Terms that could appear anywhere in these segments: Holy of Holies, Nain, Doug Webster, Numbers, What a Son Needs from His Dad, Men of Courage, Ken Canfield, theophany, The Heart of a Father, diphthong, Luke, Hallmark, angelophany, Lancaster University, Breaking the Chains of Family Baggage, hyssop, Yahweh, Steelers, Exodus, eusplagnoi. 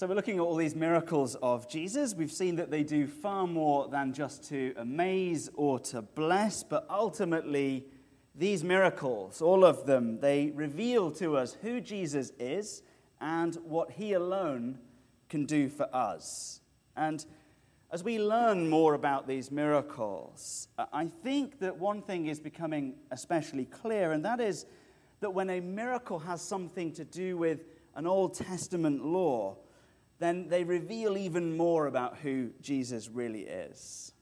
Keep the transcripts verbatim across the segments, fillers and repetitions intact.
So we're looking at all these miracles of Jesus. We've seen that they do far more than just to amaze or to bless, but ultimately these miracles, all of them, they reveal to us who Jesus is and what he alone can do for us. And as we learn more about these miracles, I think that one thing is becoming especially clear, and that is that when a miracle has something to do with an Old Testament law, then they reveal even more about who Jesus really is.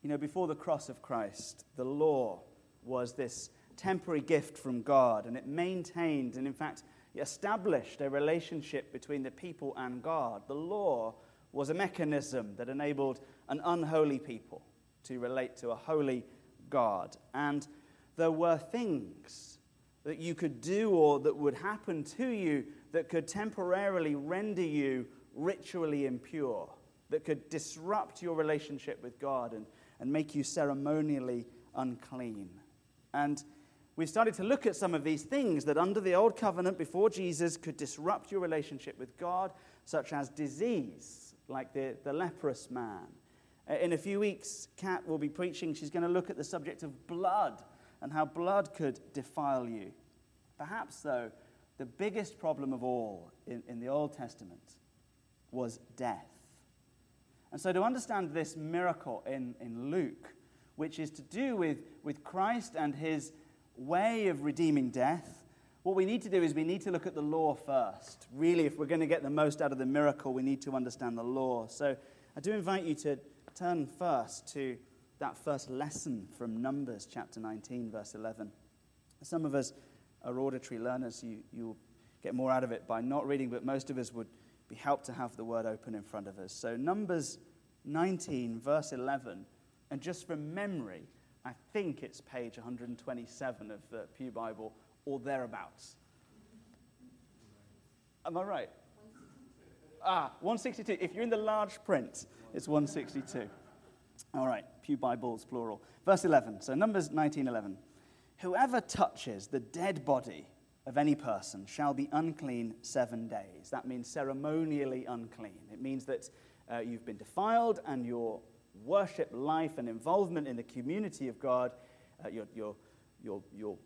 You know, before the cross of Christ, the law was this temporary gift from God, and it maintained and, in fact, established a relationship between the people and God. The law was a mechanism that enabled an unholy people to relate to a holy God. And there were things that you could do or that would happen to you that could temporarily render you ritually impure, that could disrupt your relationship with God and, and make you ceremonially unclean. And we've started to look at some of these things that under the Old Covenant before Jesus could disrupt your relationship with God, such as disease, like the, the leprous man. In a few weeks, Kat will be preaching. She's going to look at the subject of blood and how blood could defile you. Perhaps, though, the biggest problem of all in, in the Old Testament was death. And so to understand this miracle in, in Luke, which is to do with, with Christ and his way of redeeming death, what we need to do is we need to look at the law first. Really, if we're going to get the most out of the miracle, we need to understand the law. So I do invite you to turn first to that first lesson from Numbers chapter nineteen, verse eleven. Some of us are auditory learners. You, you'll get more out of it by not reading, but most of us would be helped to have the word open in front of us. So Numbers nineteen, verse eleven, and just from memory, I think it's page one twenty-seven of the Pew Bible, or thereabouts. Am I right? Ah, one sixty-two. If you're in the large print, it's one sixty-two. All right, Pew Bibles, plural. Verse eleven, so Numbers nineteen eleven. Whoever touches the dead body of any person shall be unclean seven days. That means ceremonially unclean. It means that uh, you've been defiled and you're worship, life, and involvement in the community of God, uh, your, your, your, your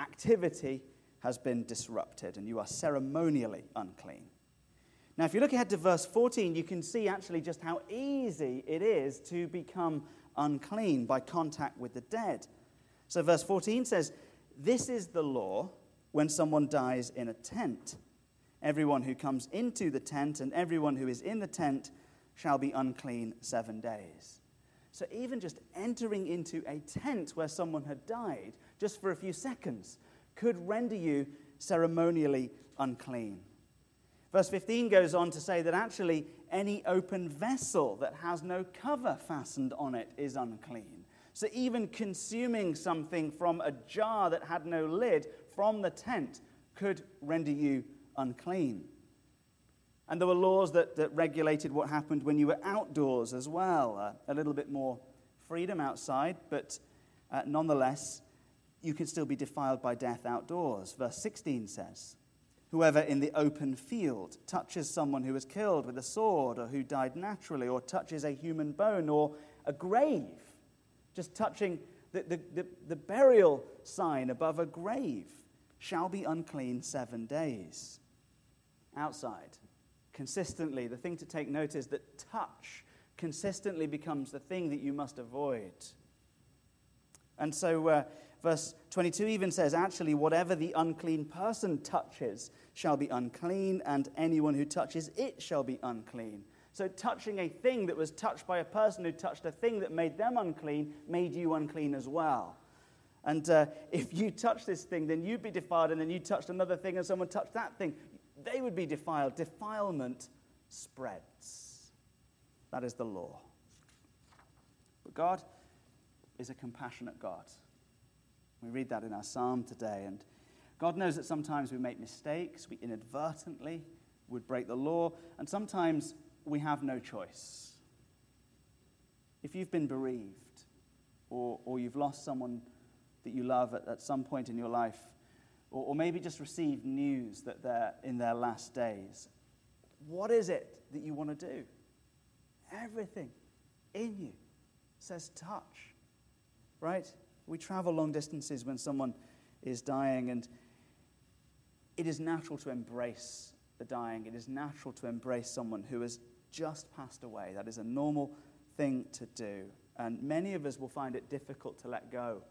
activity has been disrupted, and you are ceremonially unclean. Now, if you look ahead to verse fourteen, you can see actually just how easy it is to become unclean by contact with the dead. So verse fourteen says, "This is the law when someone dies in a tent. Everyone who comes into the tent and everyone who is in the tent shall be unclean seven days." So even just entering into a tent where someone had died, just for a few seconds, could render you ceremonially unclean. Verse fifteen goes on to say that actually any open vessel that has no cover fastened on it is unclean. So even consuming something from a jar that had no lid from the tent could render you unclean. And there were laws that, that regulated what happened when you were outdoors as well. Uh, a little bit more freedom outside, but uh, nonetheless, you can still be defiled by death outdoors. Verse sixteen says, "Whoever in the open field touches someone who was killed with a sword or who died naturally or touches a human bone or a grave," just touching the, the, the, the burial sign above a grave, "shall be unclean seven days." Outside. Consistently, the thing to take note is that touch consistently becomes the thing that you must avoid. And so uh, verse twenty-two even says, actually, whatever the unclean person touches shall be unclean, and anyone who touches it shall be unclean. So touching a thing that was touched by a person who touched a thing that made them unclean made you unclean as well. And uh, if you touch this thing, then you'd be defiled, and then you touched another thing, and someone touched that thing. They would be defiled. Defilement spreads. That is the law. But God is a compassionate God. We read that in our psalm today. And God knows that sometimes we make mistakes. We inadvertently would break the law. And sometimes we have no choice. If you've been bereaved or, or you've lost someone that you love at, at some point in your life, or maybe just received news that they're in their last days, What is it that you want to do? Everything in you says touch, right? We travel long distances when someone is dying, and it is natural to embrace the dying. It is natural to embrace someone who has just passed away. That is a normal thing to do. And many of us will find it difficult to let go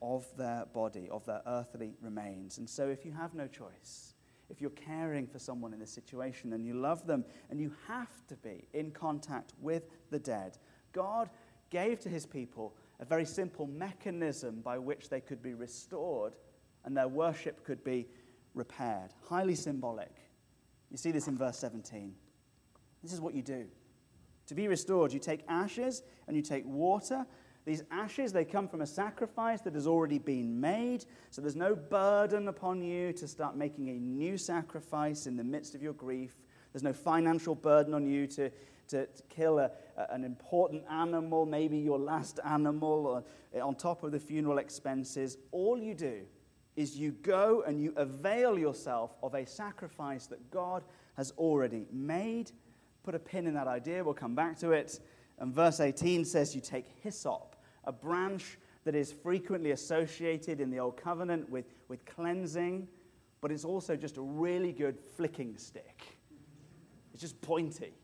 of their body, of their earthly remains. And so if you have no choice, if you're caring for someone in this situation and you love them and you have to be in contact with the dead, God gave to his people a very simple mechanism by which they could be restored and their worship could be repaired. Highly symbolic. You see this in verse seventeen. This is what you do. To be restored, you take ashes and you take water. These ashes, they come from a sacrifice that has already been made. So there's no burden upon you to start making a new sacrifice in the midst of your grief. There's no financial burden on you to, to, to kill a, a, an important animal, maybe your last animal, or, on top of the funeral expenses. All you do is you go and you avail yourself of a sacrifice that God has already made. Put a pin in that idea. We'll come back to it. And verse eighteen says you take hyssop, a branch that is frequently associated in the Old Covenant with, with cleansing, but it's also just a really good flicking stick. It's just pointy.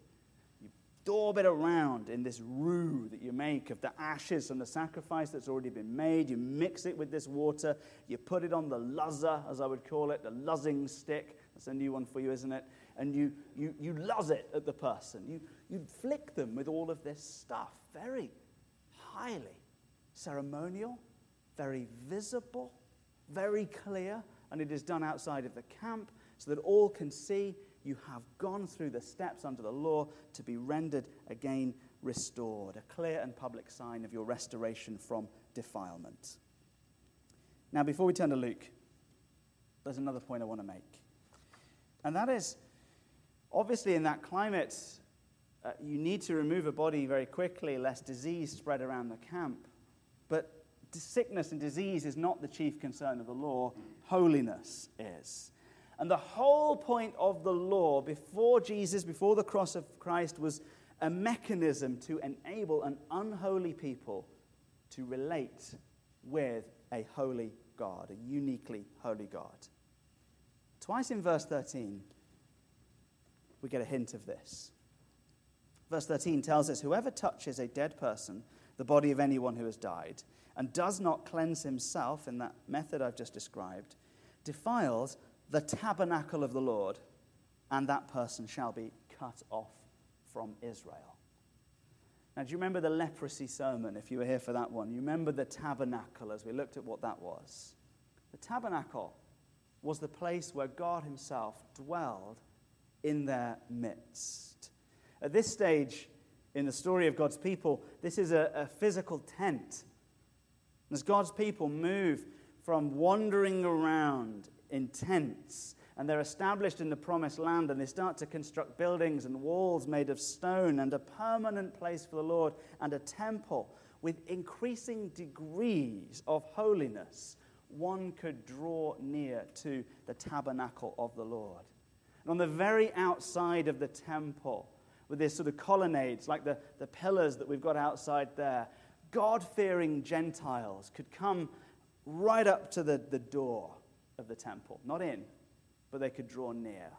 You daub it around in this roux that you make of the ashes from the sacrifice that's already been made. You mix it with this water. You put it on the luzzer, as I would call it, the luzzing stick. That's a new one for you, isn't it? And you you you luz it at the person. You you flick them with all of this stuff. Very highly ceremonial, very visible, very clear, and it is done outside of the camp so that all can see you have gone through the steps under the law to be rendered again restored. A clear and public sign of your restoration from defilement. Now, before we turn to Luke, there's another point I want to make. And that is, obviously, in that climate, uh, you need to remove a body very quickly, lest disease spread around the camp. But sickness and disease is not the chief concern of the law. Holiness is. And the whole point of the law before Jesus, before the cross of Christ, was a mechanism to enable an unholy people to relate with a holy God, a uniquely holy God. Twice in verse thirteen, we get a hint of this. Verse thirteen tells us, whoever touches a dead person, the body of anyone who has died, and does not cleanse himself in that method I've just described, defiles the tabernacle of the Lord, and that person shall be cut off from Israel. Now, do you remember the leprosy sermon, if you were here for that one? You remember the tabernacle as we looked at what that was. The tabernacle was the place where God himself dwelled in their midst. At this stage in the story of God's people, this is a, a physical tent. As God's people move from wandering around in tents, and they're established in the promised land, and they start to construct buildings and walls made of stone, and a permanent place for the Lord, and a temple with increasing degrees of holiness, one could draw near to the tabernacle of the Lord. And on the very outside of the temple, with this sort of colonnades, like the, the pillars that we've got outside there, God-fearing Gentiles could come right up to the, the door of the temple. Not in, but they could draw near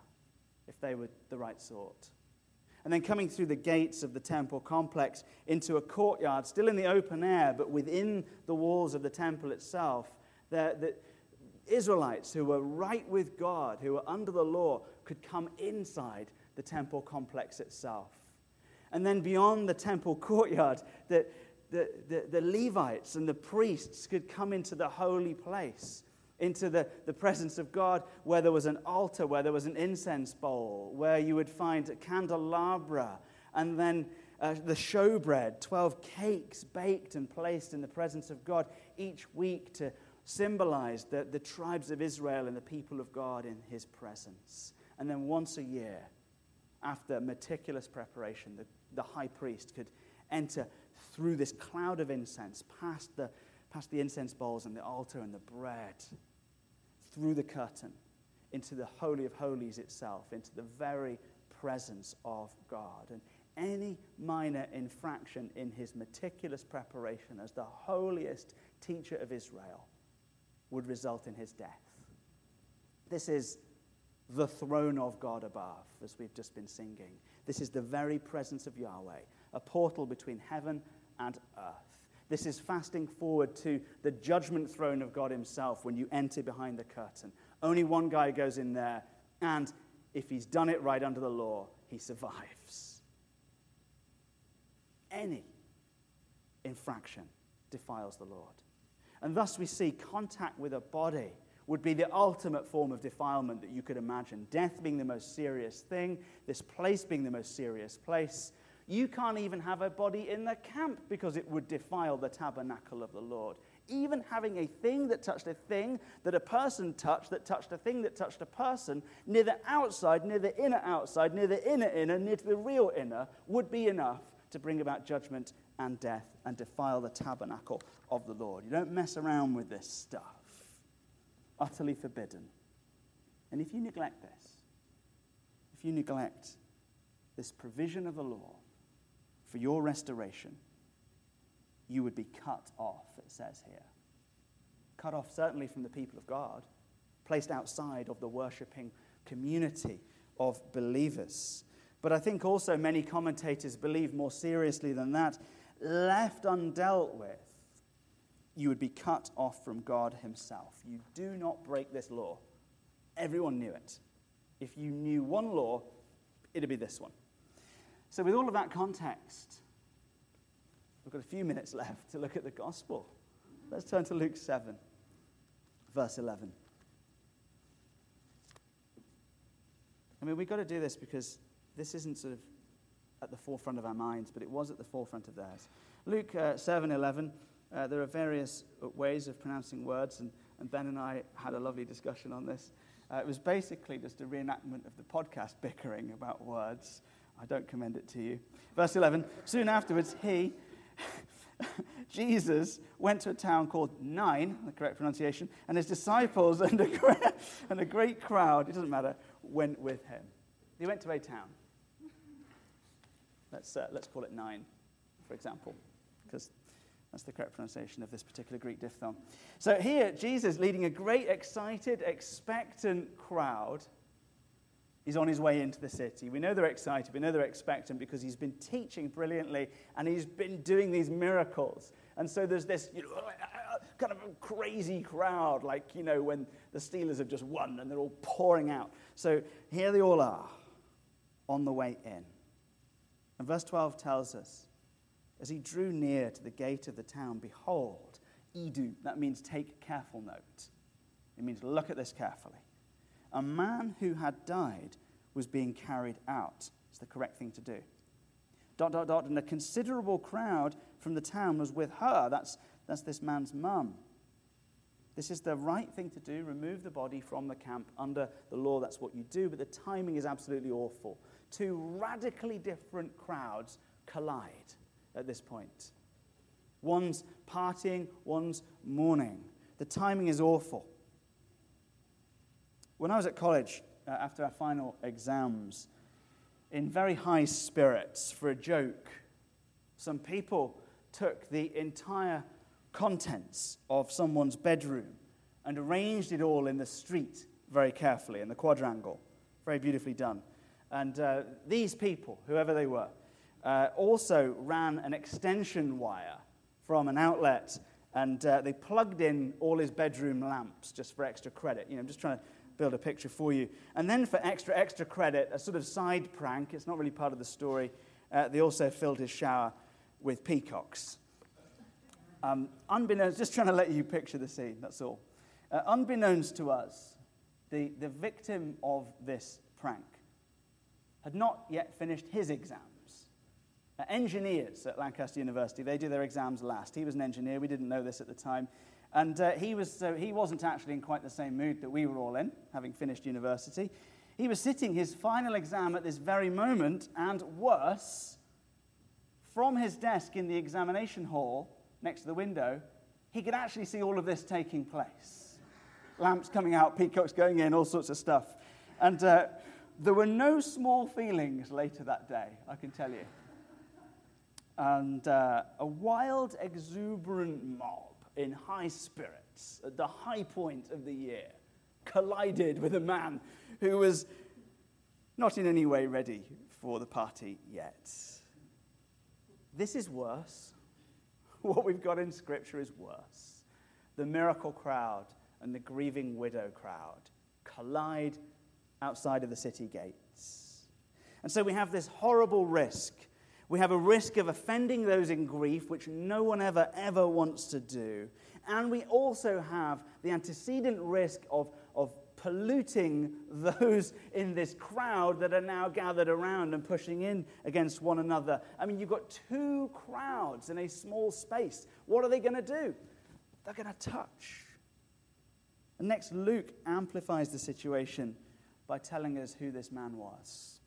if they were the right sort. And then coming through the gates of the temple complex into a courtyard, still in the open air, but within the walls of the temple itself, the, the Israelites who were right with God, who were under the law, could come inside the temple complex itself. And then beyond the temple courtyard, the, the, the, the Levites and the priests could come into the holy place, into the, the presence of God, where there was an altar, where there was an incense bowl, where you would find a candelabra, and then Uh, the showbread, twelve cakes baked and placed in the presence of God each week to symbolize the, the tribes of Israel and the people of God in his presence. And then once a year, after meticulous preparation, the, the high priest could enter through this cloud of incense, past the, past the incense bowls and the altar and the bread, through the curtain, into the Holy of Holies itself, into the very presence of God. And any minor infraction in his meticulous preparation as the holiest teacher of Israel would result in his death. This is the throne of God above, as we've just been singing. This is the very presence of Yahweh, a portal between heaven and earth. This is fasting forward to the judgment throne of God himself when you enter behind the curtain. Only one guy goes in there, and if he's done it right under the law, he survives. Any infraction defiles the Lord. And thus we see contact with a body would be the ultimate form of defilement that you could imagine. Death being the most serious thing, this place being the most serious place. You can't even have a body in the camp because it would defile the tabernacle of the Lord. Even having a thing that touched a thing, that a person touched, that touched a thing that touched a person, neither outside, neither inner outside, neither inner inner, neither the real inner, would be enough to bring about judgment and death and defile the tabernacle of the Lord. You don't mess around with this stuff. Utterly forbidden. And if you neglect this, if you neglect this provision of the law for your restoration, you would be cut off, it says here. Cut off certainly from the people of God, placed outside of the worshipping community of believers. But I think also many commentators believe more seriously than that, left undealt with, you would be cut off from God himself. You do not break this law. Everyone knew it. If you knew one law, it'd be this one. So with all of that context, we've got a few minutes left to look at the gospel. Let's turn to Luke seven, verse eleven. I mean, we've got to do this because this isn't sort of at the forefront of our minds, but it was at the forefront of theirs. Luke uh, seven, eleven. Uh, there are various ways of pronouncing words, and, and Ben and I had a lovely discussion on this. Uh, it was basically just a reenactment of the podcast bickering about words. I don't commend it to you. Verse eleven, soon afterwards, he, Jesus, went to a town called Nain, the correct pronunciation, and his disciples and a, and a great crowd, it doesn't matter, went with him. He went to a town. Let's, uh, let's call it Nain, for example, because that's the correct pronunciation of this particular Greek diphthong. So here, Jesus, leading a great, excited, expectant crowd, is on his way into the city. We know they're excited, we know they're expectant, because he's been teaching brilliantly, and he's been doing these miracles. And so there's this, you know, kind of crazy crowd, like, you know, when the Steelers have just won, and they're all pouring out. So here they all are, on the way in. And verse twelve tells us, as he drew near to the gate of the town, behold, Edu, that means take careful note. It means look at this carefully. A man who had died was being carried out. It's the correct thing to do. Dot, dot, dot, and a considerable crowd from the town was with her. That's, that's this man's mum. This is the right thing to do. Remove the body from the camp. Under the law, that's what you do. But the timing is absolutely awful. Two radically different crowds collide at this point. One's partying, one's mourning. The timing is awful. When I was at college, uh, after our final exams, in very high spirits for a joke, some people took the entire contents of someone's bedroom and arranged it all in the street very carefully, in the quadrangle. Very beautifully done. And uh, these people, whoever they were, Uh, also ran an extension wire from an outlet, and uh, they plugged in all his bedroom lamps just for extra credit. You know, I'm just trying to build a picture for you. And then for extra, extra credit, a sort of side prank, it's not really part of the story, uh, they also filled his shower with peacocks. Um, unbeknownst, just trying to let you picture the scene, that's all. Uh, unbeknownst to us, the, the victim of this prank had not yet finished his exam. Uh, engineers at Lancaster University, they do their exams last. He was an engineer, we didn't know this at the time. And uh, he was so he wasn't actually in quite the same mood that we were all in, having finished university. He was sitting his final exam at this very moment, and worse, from his desk in the examination hall, next to the window, he could actually see all of this taking place. Lamps coming out, peacocks going in, all sorts of stuff. And uh, There were no small feelings later that day, I can tell you. And uh, a wild, exuberant mob in high spirits at the high point of the year collided with a man who was not in any way ready for the party yet. This is worse. What we've got in Scripture is worse. The miracle crowd and the grieving widow crowd collide outside of the city gates. And so we have this horrible risk. We have a risk of offending those in grief, which no one ever, ever wants to do. And we also have the antecedent risk of, of polluting those in this crowd that are now gathered around and pushing in against one another. I mean, you've got two crowds in a small space. What are they going to do? They're going to touch. And next, Luke amplifies the situation by telling us who this man was.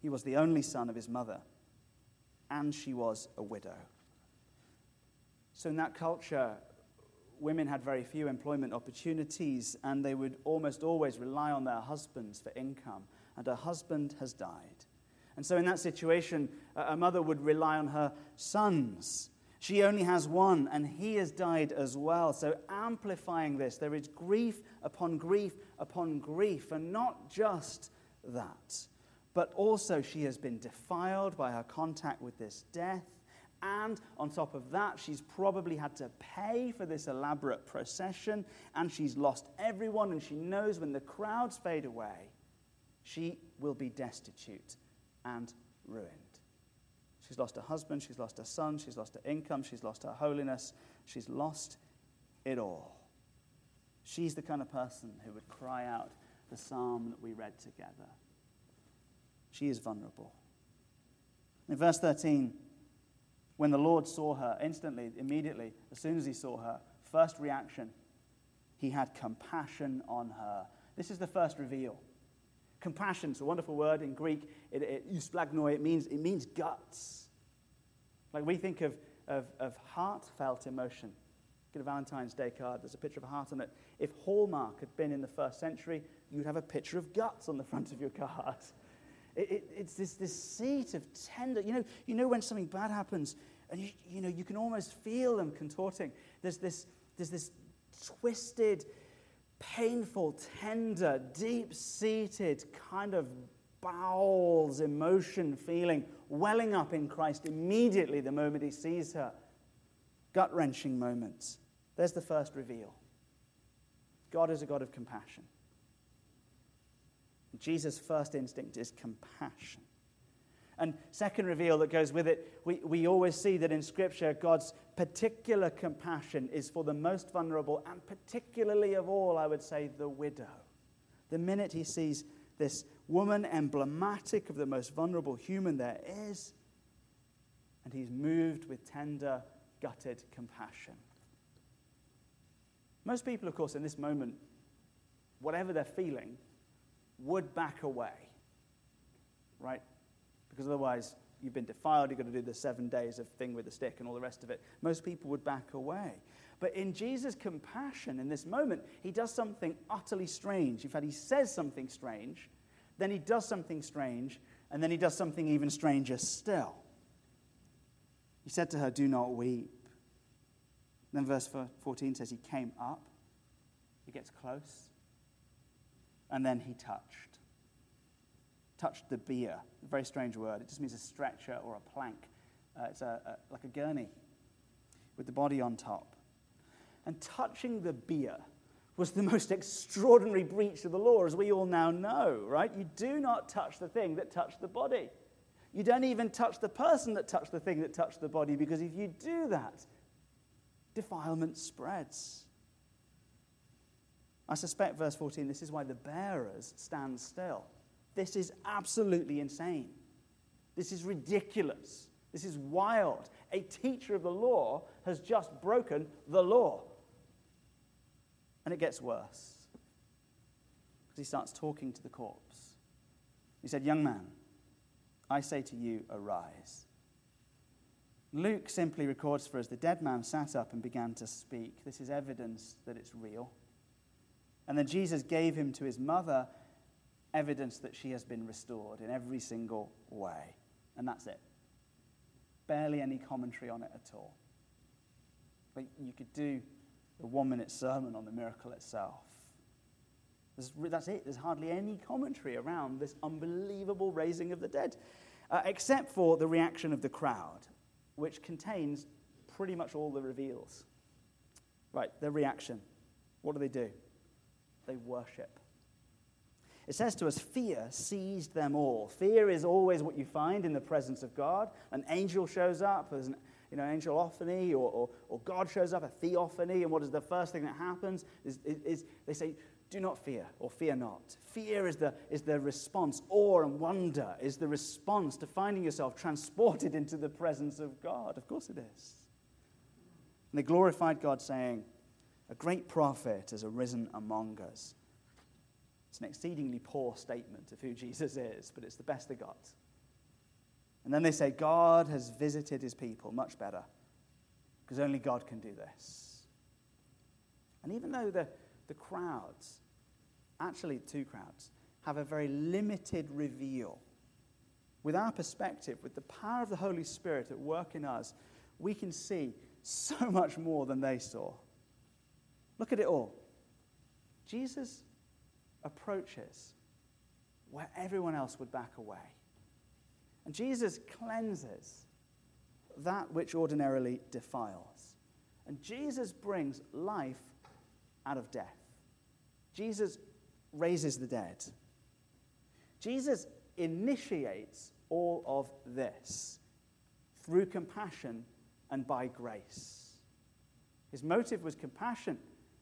He was the only son of his mother, and she was a widow. So in that culture, women had very few employment opportunities, and they would almost always rely on their husbands for income, and her husband has died. And so in that situation, a mother would rely on her sons. She only has one, and he has died as well. So amplifying this, there is grief upon grief upon grief, and not just that, but also she has been defiled by her contact with this death, and on top of that, she's probably had to pay for this elaborate procession, and she's lost everyone, and she knows when the crowds fade away, she will be destitute and ruined. She's lost her husband, she's lost her son, she's lost her income, she's lost her holiness, she's lost it all. She's the kind of person who would cry out the psalm that we read together. She is vulnerable. In verse thirteen, when the Lord saw her, instantly, immediately, as soon as he saw her, first reaction, he had compassion on her. This is the first reveal. Compassion is a wonderful word in Greek. It, it, eusplagnoi, it means, it means guts. Like we think of, of, of heartfelt emotion. Get a Valentine's Day card. There's a picture of a heart on it. If Hallmark had been in the first century, you'd have a picture of guts on the front of your card. It, it, it's this, this seat of tender. You know, you know when something bad happens, and you, you know you can almost feel them contorting. There's this, there's this twisted, painful, tender, deep-seated kind of bowels emotion feeling welling up in Christ immediately the moment he sees her. Gut-wrenching moments. There's the first reveal. God is a God of compassion. Jesus' first instinct is compassion. And second reveal that goes with it, we, we always see that in Scripture, God's particular compassion is for the most vulnerable, and particularly of all, I would say, the widow. The minute he sees this woman emblematic of the most vulnerable human there is, and he's moved with tender, gutted compassion. Most people, of course, in this moment, whatever they're feeling, would back away, right? Because otherwise, you've been defiled, you've got to do the seven days of thing with a stick and all the rest of it. Most people would back away. But in Jesus' compassion, in this moment, he does something utterly strange. In fact, he says something strange, then he does something strange, and then he does something even stranger still. He said to her, "Do not weep." Then verse fourteen says he came up, he gets close, and then he touched. Touched the bier, a very strange word. It just means a stretcher or a plank. Uh, it's a, a, like a gurney with the body on top. And touching the bier was the most extraordinary breach of the law, as we all now know, right? You do not touch the thing that touched the body. You don't even touch the person that touched the thing that touched the body, because if you do that, defilement spreads. I suspect, verse fourteen, this is why the bearers stand still. This is absolutely insane. This is ridiculous. This is wild. A teacher of the law has just broken the law. And it gets worse, because he starts talking to the corpse. He said, "Young man, I say to you, arise." Luke simply records for us, the dead man sat up and began to speak. This is evidence that it's real. And then Jesus gave him to his mother, evidence that she has been restored in every single way. And that's it. Barely any commentary on it at all. But you could do a one-minute sermon on the miracle itself. There's, that's it. There's hardly any commentary around this unbelievable raising of the dead, uh, except for the reaction of the crowd, which contains pretty much all the reveals. Right, their reaction. What do they do? They worship. It says to us, fear seized them all. Fear is always what you find in the presence of God. An angel shows up, there's an you know, angelophany, or, or, or God shows up, a theophany, and what is the first thing that happens is, is, is they say, do not fear, or fear not. Fear is the, is the response. Awe and wonder is the response to finding yourself transported into the presence of God. Of course it is. And they glorified God, saying, a great prophet has arisen among us. It's an exceedingly poor statement of who Jesus is, but it's the best they got. And then they say, God has visited his people. Much better, because only God can do this. And even though the, the crowds, actually two crowds, have a very limited reveal, with our perspective, with the power of the Holy Spirit at work in us, we can see so much more than they saw. Look at it all. Jesus approaches where everyone else would back away. And Jesus cleanses that which ordinarily defiles. And Jesus brings life out of death. Jesus raises the dead. Jesus initiates all of this through compassion and by grace. His motive was compassion.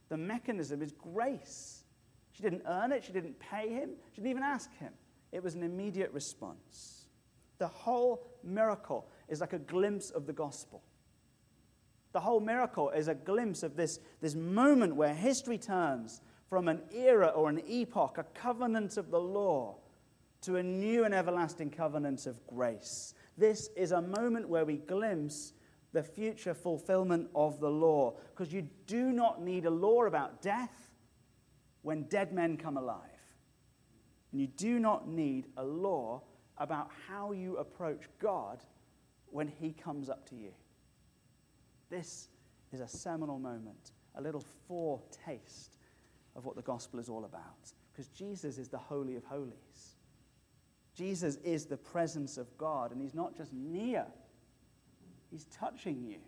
The mechanism is grace. She didn't earn it. She didn't pay him. She didn't even ask him. It was an immediate response. The whole miracle is like a glimpse of the gospel. The whole miracle is a glimpse of this, this moment where history turns from an era or an epoch, a covenant of the law, to a new and everlasting covenant of grace. This is a moment where we glimpse the future fulfillment of the law, because you do not need a law about death when dead men come alive. And you do not need a law about how you approach God when he comes up to you. This is a seminal moment, a little foretaste of what the gospel is all about, because Jesus is the Holy of Holies. Jesus is the presence of God, and he's not just near, he's touching you.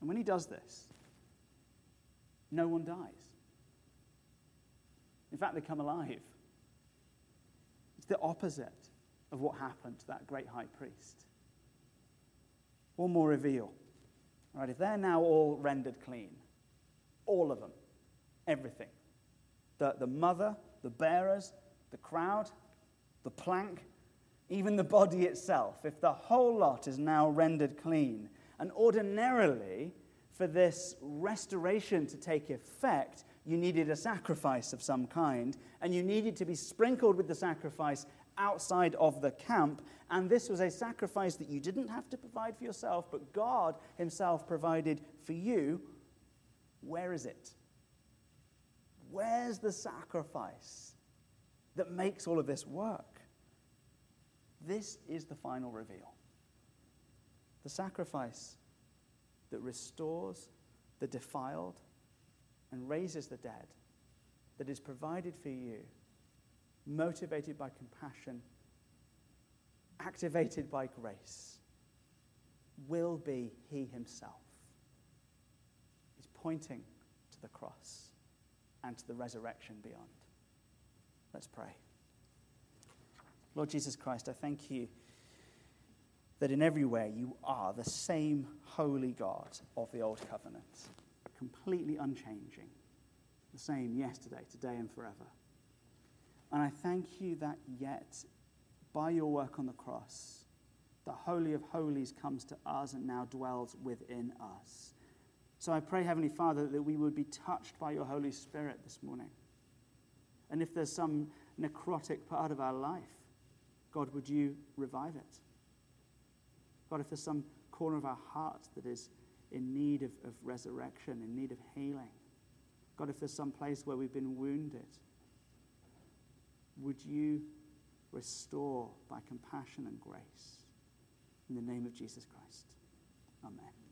And when he does this, no one dies. In fact, they come alive. The opposite of what happened to that great high priest. One more reveal. All right, if they're now all rendered clean, all of them, everything, the, the mother, the bearers, the crowd, the plank, even the body itself, if the whole lot is now rendered clean, and ordinarily for this restoration to take effect, you needed a sacrifice of some kind, and you needed to be sprinkled with the sacrifice outside of the camp. And this was a sacrifice that you didn't have to provide for yourself, but God himself provided for you. Where is it? Where's the sacrifice that makes all of this work? This is the final reveal. The sacrifice that restores the defiled and raises the dead, that is provided for you, motivated by compassion, activated by grace, will be he himself. He's pointing to the cross and to the resurrection beyond. Let's pray. Lord Jesus Christ, I thank you that in every way you are the same holy God of the old covenant. Completely unchanging, the same yesterday, today, and forever. And I thank you that yet, by your work on the cross, the Holy of Holies comes to us and now dwells within us. So I pray, Heavenly Father, that we would be touched by your Holy Spirit this morning. And if there's some necrotic part of our life, God, would you revive it? God, if there's some corner of our heart that is in need of, of resurrection, in need of healing. God, if there's some place where we've been wounded, would you restore by compassion and grace. In the name of Jesus Christ. Amen.